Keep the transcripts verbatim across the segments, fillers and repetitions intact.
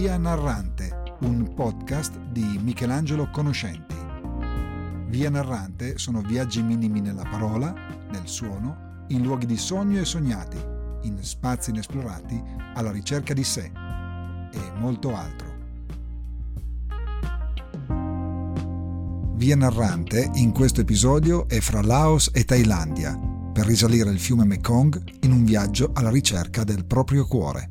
Via Narrante, un podcast di Michelangelo Conoscenti. Via Narrante sono viaggi minimi nella parola, nel suono, in luoghi di sogno e sognati, in spazi inesplorati, alla ricerca di sé e molto altro. Via Narrante in questo episodio è fra Laos e Thailandia, per risalire il fiume Mekong in un viaggio alla ricerca del proprio cuore.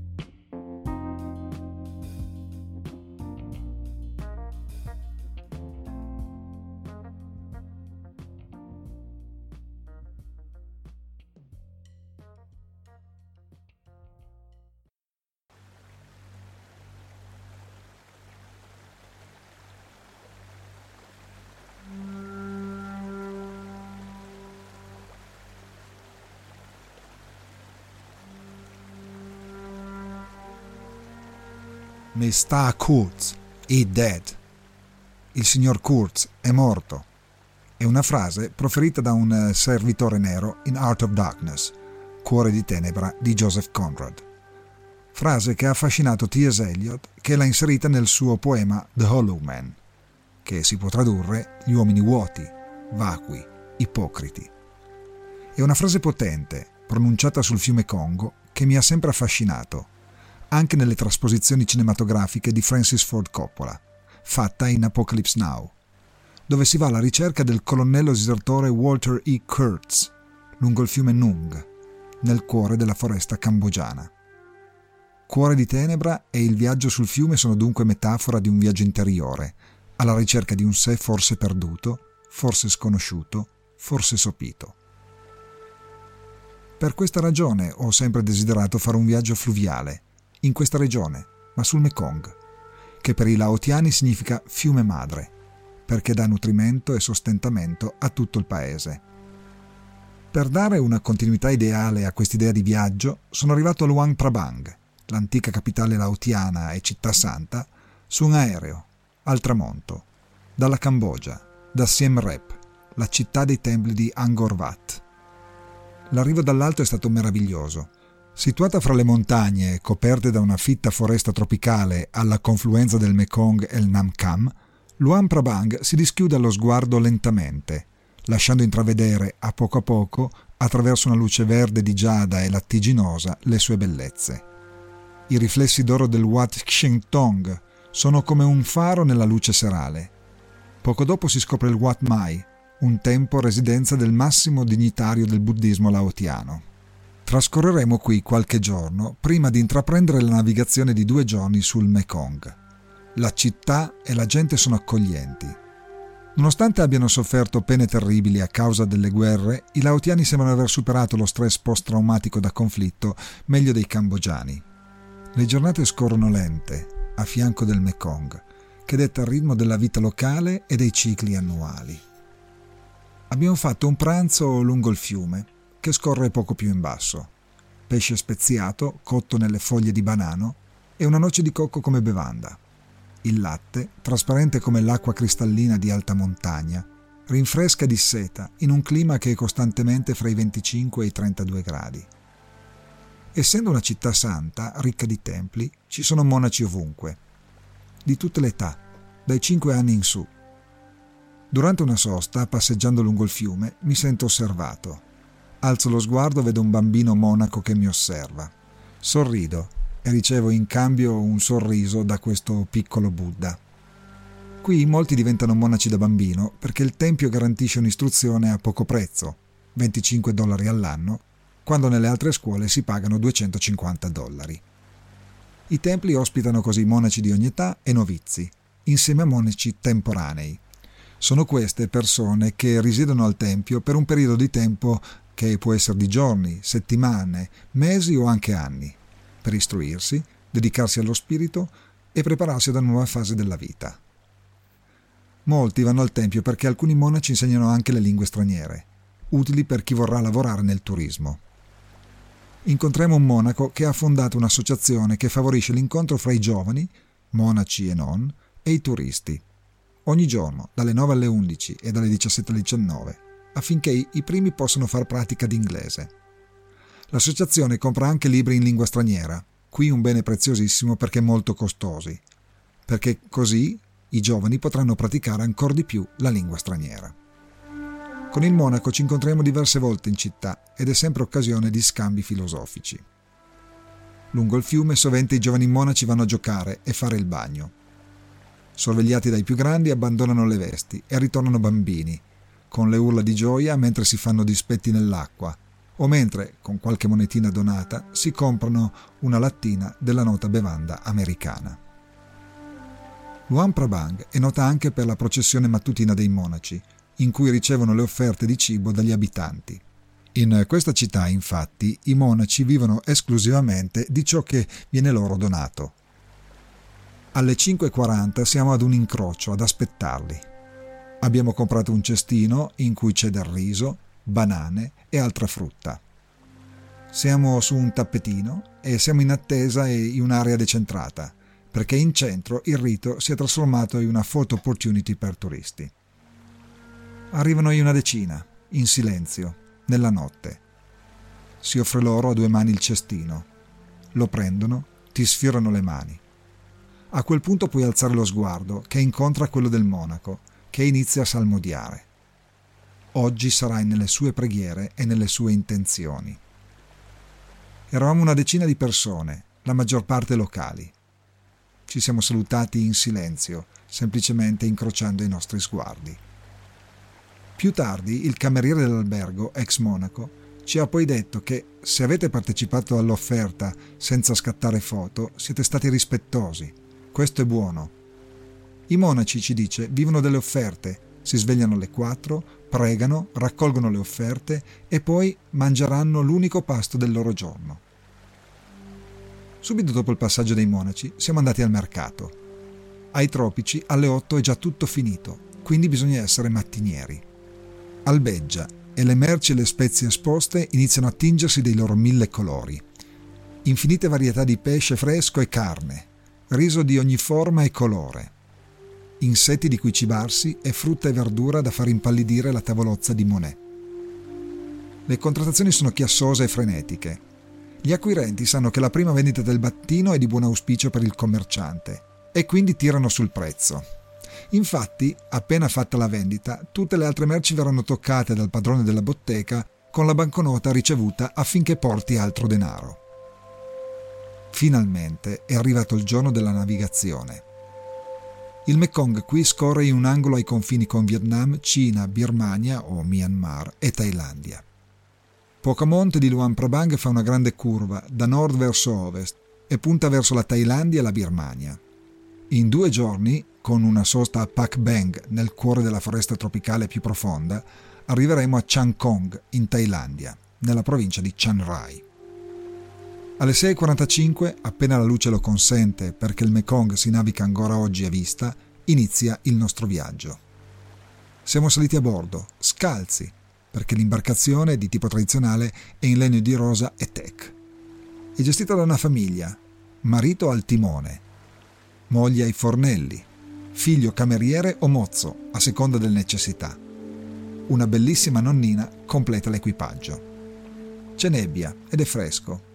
Mister Kurtz is dead. Il signor Kurtz è morto. È una frase proferita da un servitore nero in Heart of Darkness, Cuore di tenebra di Joseph Conrad. Frase che ha affascinato T S Eliot, che l'ha inserita nel suo poema The Hollow Man, che si può tradurre gli uomini vuoti, vacui, ipocriti. È una frase potente, pronunciata sul fiume Congo, che mi ha sempre affascinato, anche nelle trasposizioni cinematografiche di Francis Ford Coppola, fatta in Apocalypse Now, dove si va alla ricerca del colonnello disertore Walter E. Kurtz lungo il fiume Nung, nel cuore della foresta cambogiana. Cuore di tenebra e il viaggio sul fiume sono dunque metafora di un viaggio interiore, alla ricerca di un sé forse perduto, forse sconosciuto, forse sopito. Per questa ragione ho sempre desiderato fare un viaggio fluviale, in questa regione, ma sul Mekong, che per i laotiani significa fiume madre, perché dà nutrimento e sostentamento a tutto il paese. Per dare una continuità ideale a quest'idea di viaggio, sono arrivato a Luang Prabang, l'antica capitale laotiana e città santa, su un aereo, al tramonto, dalla Cambogia, da Siem Reap, la città dei templi di Angkor Wat. L'arrivo dall'alto è stato meraviglioso. Situata fra le montagne, coperte da una fitta foresta tropicale alla confluenza del Mekong e il Nam Kham, Luang Prabang si dischiude allo sguardo lentamente, lasciando intravedere a poco a poco, attraverso una luce verde di giada e lattiginosa, le sue bellezze. I riflessi d'oro del Wat Xieng Thong sono come un faro nella luce serale. Poco dopo si scopre il Wat Mai, un tempo residenza del massimo dignitario del buddismo laotiano. Trascorreremo qui qualche giorno prima di intraprendere la navigazione di due giorni sul Mekong. La città e la gente sono accoglienti. Nonostante abbiano sofferto pene terribili a causa delle guerre, i laotiani sembrano aver superato lo stress post-traumatico da conflitto meglio dei cambogiani. Le giornate scorrono lente, a fianco del Mekong, che detta il ritmo della vita locale e dei cicli annuali. Abbiamo fatto un pranzo lungo il fiume, che scorre poco più in basso, pesce speziato cotto nelle foglie di banano e una noce di cocco come bevanda. Il latte, trasparente come l'acqua cristallina di alta montagna, rinfresca di seta in un clima che è costantemente fra i venticinque e i trentadue gradi. Essendo una città santa, ricca di templi, ci sono monaci ovunque, di tutte le età, dai cinque anni in su. Durante una sosta, passeggiando lungo il fiume, mi sento osservato. Alzo lo sguardo e vedo un bambino monaco che mi osserva. Sorrido e ricevo in cambio un sorriso da questo piccolo Buddha. Qui molti diventano monaci da bambino perché il tempio garantisce un'istruzione a poco prezzo, venticinque dollari all'anno, quando nelle altre scuole si pagano duecentocinquanta dollari. I templi ospitano così monaci di ogni età e novizi, insieme a monaci temporanei. Sono queste persone che risiedono al tempio per un periodo di tempo che può essere di giorni, settimane, mesi o anche anni, per istruirsi, dedicarsi allo spirito e prepararsi ad una nuova fase della vita. Molti vanno al tempio perché alcuni monaci insegnano anche le lingue straniere, utili per chi vorrà lavorare nel turismo. Incontriamo un monaco che ha fondato un'associazione che favorisce l'incontro fra i giovani, monaci e non, e i turisti, ogni giorno dalle nove alle undici e dalle diciassette alle diciannove, affinché i primi possano far pratica d'inglese. L'associazione compra anche libri in lingua straniera, qui un bene preziosissimo perché molto costosi, perché così i giovani potranno praticare ancor di più la lingua straniera. Con il monaco ci incontriamo diverse volte in città ed è sempre occasione di scambi filosofici. Lungo il fiume sovente i giovani monaci vanno a giocare e fare il bagno. Sorvegliati dai più grandi abbandonano le vesti e ritornano bambini, con le urla di gioia mentre si fanno dispetti nell'acqua o mentre, con qualche monetina donata, si comprano una lattina della nota bevanda americana. Luang Prabang è nota anche per la processione mattutina dei monaci, in cui ricevono le offerte di cibo dagli abitanti. In questa città, infatti, i monaci vivono esclusivamente di ciò che viene loro donato. Alle cinque e quaranta siamo ad un incrocio ad aspettarli. Abbiamo comprato un cestino in cui c'è del riso, banane e altra frutta. Siamo su un tappetino e siamo in attesa e in un'area decentrata, perché in centro il rito si è trasformato in una photo opportunity per turisti. Arrivano in una decina, in silenzio, nella notte. Si offre loro a due mani il cestino. Lo prendono, ti sfiorano le mani. A quel punto puoi alzare lo sguardo, che incontra quello del monaco, che inizia a salmodiare. Oggi sarai nelle sue preghiere e nelle sue intenzioni. Eravamo una decina di persone, la maggior parte locali. Ci siamo salutati in silenzio, semplicemente incrociando i nostri sguardi. Più tardi il cameriere dell'albergo, ex monaco, ci ha poi detto che se avete partecipato all'offerta senza scattare foto siete stati rispettosi. Questo è buono. I monaci, ci dice, vivono delle offerte, si svegliano alle quattro, pregano, raccolgono le offerte e poi mangeranno l'unico pasto del loro giorno. Subito dopo il passaggio dei monaci siamo andati al mercato. Ai tropici alle otto è già tutto finito, quindi bisogna essere mattinieri. Albeggia e le merci e le spezie esposte iniziano a tingersi dei loro mille colori. Infinite varietà di pesce fresco e carne, riso di ogni forma e colore, insetti di cui cibarsi e frutta e verdura da far impallidire la tavolozza di Monet. Le contrattazioni sono chiassose e frenetiche. Gli acquirenti sanno che la prima vendita del battino è di buon auspicio per il commerciante e quindi tirano sul prezzo. Infatti, appena fatta la vendita, tutte le altre merci verranno toccate dal padrone della bottega con la banconota ricevuta affinché porti altro denaro. Finalmente è arrivato il giorno della navigazione. Il Mekong qui scorre in un angolo ai confini con Vietnam, Cina, Birmania o Myanmar e Thailandia. Poco a monte di Luang Prabang fa una grande curva da nord verso ovest e punta verso la Thailandia e la Birmania. In due giorni, con una sosta a Pak Beng nel cuore della foresta tropicale più profonda, arriveremo a Chiang Khong in Thailandia, nella provincia di Chiang Rai. Alle sei e quarantacinque, appena la luce lo consente perché il Mekong si naviga ancora oggi a vista, inizia il nostro viaggio. Siamo saliti a bordo, scalzi, perché l'imbarcazione di tipo tradizionale è in legno di rosa e teak. È gestita da una famiglia, marito al timone, moglie ai fornelli, figlio cameriere o mozzo, a seconda delle necessità. Una bellissima nonnina completa l'equipaggio. C'è nebbia ed è fresco.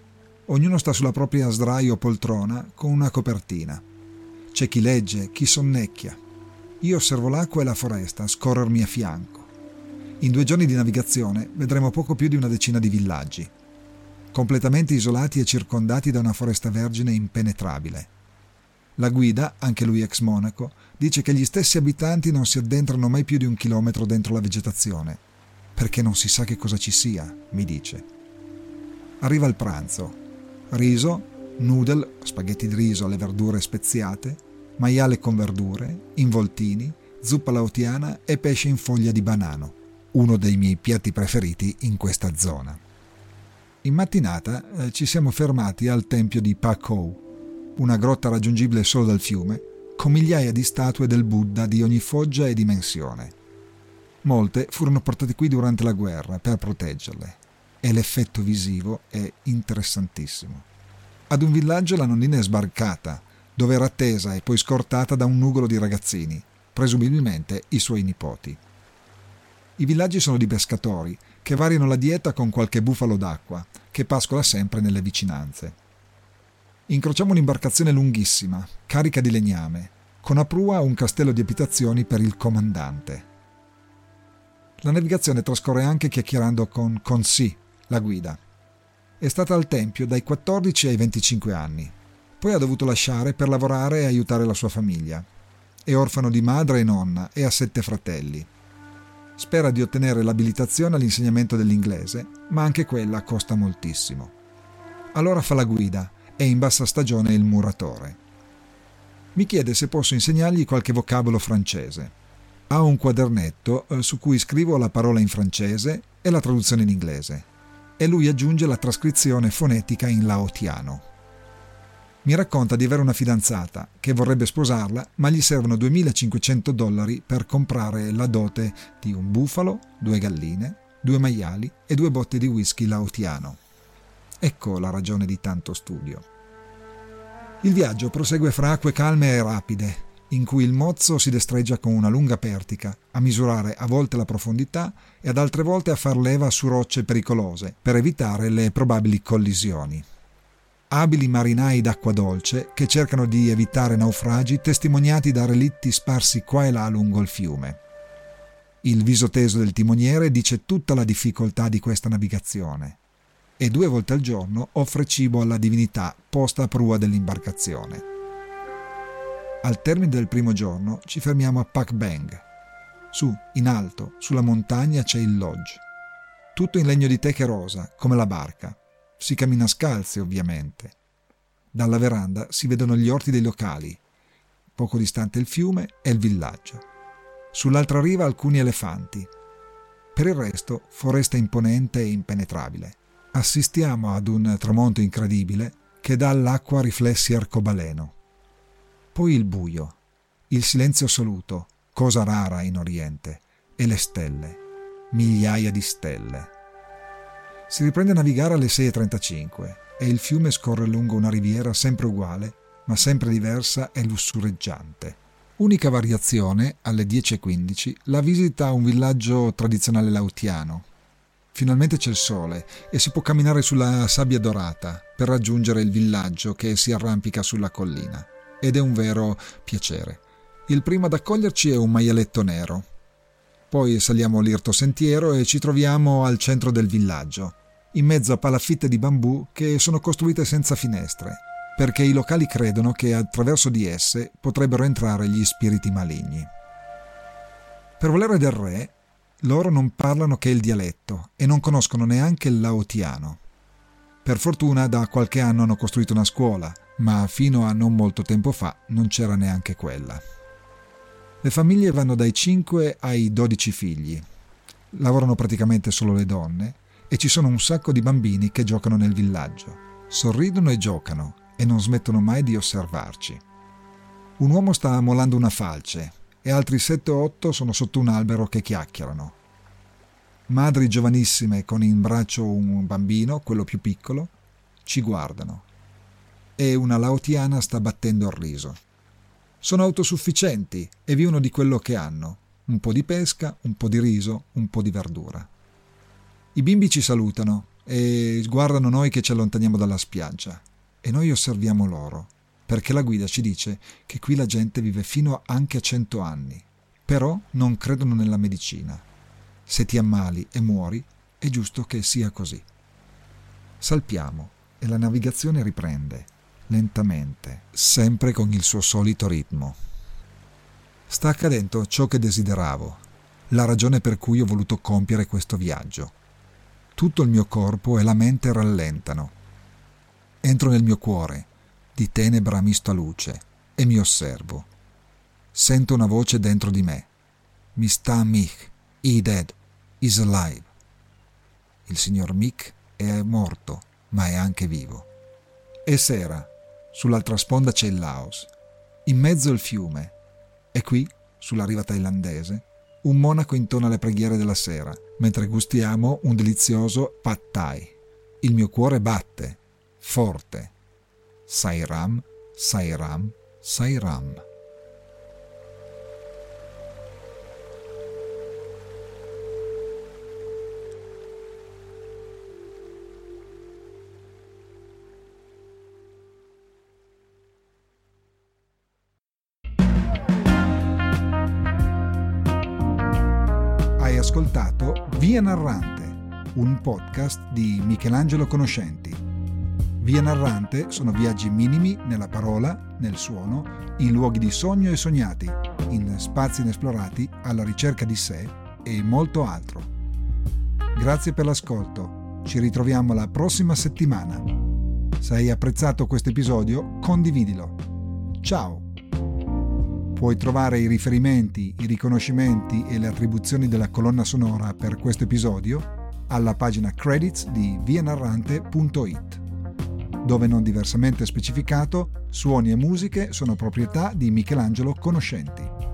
Ognuno sta sulla propria sdraio o poltrona con una copertina. C'è chi legge, chi sonnecchia. Io osservo l'acqua e la foresta scorrermi a fianco. In due giorni di navigazione vedremo poco più di una decina di villaggi, completamente isolati e circondati da una foresta vergine impenetrabile. La guida, anche lui ex monaco, dice che gli stessi abitanti non si addentrano mai più di un chilometro dentro la vegetazione, perché non si sa che cosa ci sia, mi dice. Arriva il pranzo. Riso, noodle, spaghetti di riso alle verdure speziate, maiale con verdure, involtini, zuppa laotiana e pesce in foglia di banano, uno dei miei piatti preferiti in questa zona. In mattinata eh, ci siamo fermati al tempio di Pak Ou, una grotta raggiungibile solo dal fiume, con migliaia di statue del Buddha di ogni foggia e dimensione. Molte furono portate qui durante la guerra per proteggerle, e l'effetto visivo è interessantissimo. Ad un villaggio la nonnina è sbarcata, dove era attesa e poi scortata da un nugolo di ragazzini, presumibilmente i suoi nipoti. I villaggi sono di pescatori, che variano la dieta con qualche bufalo d'acqua, che pascola sempre nelle vicinanze. Incrociamo un'imbarcazione lunghissima, carica di legname, con a prua un castello di abitazioni per il comandante. La navigazione trascorre anche chiacchierando con Consì, la guida. È stata al tempio dai quattordici ai venticinque anni. Poi ha dovuto lasciare per lavorare e aiutare la sua famiglia. È orfano di madre e nonna e ha sette fratelli. Spera di ottenere l'abilitazione all'insegnamento dell'inglese, ma anche quella costa moltissimo. Allora fa la guida e in bassa stagione il muratore. Mi chiede se posso insegnargli qualche vocabolo francese. Ha un quadernetto su cui scrivo la parola in francese e la traduzione in inglese, e lui aggiunge la trascrizione fonetica in laotiano. Mi racconta di avere una fidanzata che vorrebbe sposarla, ma gli servono duemilacinquecento dollari per comprare la dote di un bufalo, due galline, due maiali e due botte di whisky laotiano. Ecco la ragione di tanto studio. Il viaggio prosegue fra acque calme e rapide, in cui il mozzo si destreggia con una lunga pertica a misurare a volte la profondità e ad altre volte a far leva su rocce pericolose per evitare le probabili collisioni. Abili marinai d'acqua dolce che cercano di evitare naufragi testimoniati da relitti sparsi qua e là lungo il fiume. Il viso teso del timoniere dice tutta la difficoltà di questa navigazione e due volte al giorno offre cibo alla divinità posta a prua dell'imbarcazione. Al termine del primo giorno ci fermiamo a Pak Beng. Su, in alto, sulla montagna c'è il lodge. Tutto in legno di teche rosa, come la barca. Si cammina scalzi, ovviamente. Dalla veranda si vedono gli orti dei locali. Poco distante il fiume e il villaggio. Sull'altra riva alcuni elefanti. Per il resto, foresta imponente e impenetrabile. Assistiamo ad un tramonto incredibile che dà all'acqua riflessi arcobaleno. Poi il buio, il silenzio assoluto, cosa rara in Oriente, e le stelle, migliaia di stelle. Si riprende a navigare alle sei e trentacinque e il fiume scorre lungo una riviera sempre uguale, ma sempre diversa e lussureggiante. Unica variazione, alle dieci e quindici, la visita a un villaggio tradizionale laotiano. Finalmente c'è il sole e si può camminare sulla sabbia dorata per raggiungere il villaggio che si arrampica sulla collina. Ed è un vero piacere. Il primo ad accoglierci è un maialetto nero. Poi saliamo l'irto sentiero e ci troviamo al centro del villaggio, in mezzo a palafitte di bambù che sono costruite senza finestre, perché i locali credono che attraverso di esse potrebbero entrare gli spiriti maligni. Per volere del re, loro non parlano che il dialetto e non conoscono neanche il laotiano. Per fortuna da qualche anno hanno costruito una scuola, ma fino a non molto tempo fa non c'era neanche quella. Le famiglie vanno dai cinque ai dodici figli. Lavorano praticamente solo le donne e ci sono un sacco di bambini che giocano nel villaggio. Sorridono e giocano e non smettono mai di osservarci. Un uomo sta amolando una falce e altri sette o otto sono sotto un albero che chiacchierano. Madri giovanissime con in braccio un bambino, quello più piccolo, ci guardano e una laotiana sta battendo il riso. Sono autosufficienti e vivono di quello che hanno, un po' di pesca, un po' di riso, un po' di verdura. I bimbi ci salutano e guardano noi che ci allontaniamo dalla spiaggia e noi osserviamo loro, perché la guida ci dice che qui la gente vive fino anche a cento anni, però non credono nella medicina. Se ti ammali e muori, è giusto che sia così. Salpiamo e la navigazione riprende. Lentamente, sempre con il suo solito ritmo. Sta accadendo ciò che desideravo, la ragione per cui ho voluto compiere questo viaggio. Tutto il mio corpo e la mente rallentano. Entro nel mio cuore, di tenebra misto a luce, e mi osservo. Sento una voce dentro di me. Mi sta Mich, he dead, is alive. Il signor Mich è morto, ma è anche vivo. È sera. Sull'altra sponda c'è il Laos, in mezzo il fiume, e qui, sulla riva thailandese, un monaco intona le preghiere della sera, mentre gustiamo un delizioso pad thai. Il mio cuore batte, forte. Sai Ram, Sai Ram, Sai Ram. ascoltato Via Narrante, un podcast di Michelangelo Conoscenti. Via Narrante sono viaggi minimi nella parola, nel suono, in luoghi di sogno e sognati, in spazi inesplorati, alla ricerca di sé e molto altro. Grazie per l'ascolto, ci ritroviamo la prossima settimana. Se hai apprezzato questo episodio, condividilo. Ciao! Puoi trovare i riferimenti, i riconoscimenti e le attribuzioni della colonna sonora per questo episodio alla pagina credits di via narrante punto it, dove non diversamente specificato, suoni e musiche sono proprietà di Michelangelo Conoscenti.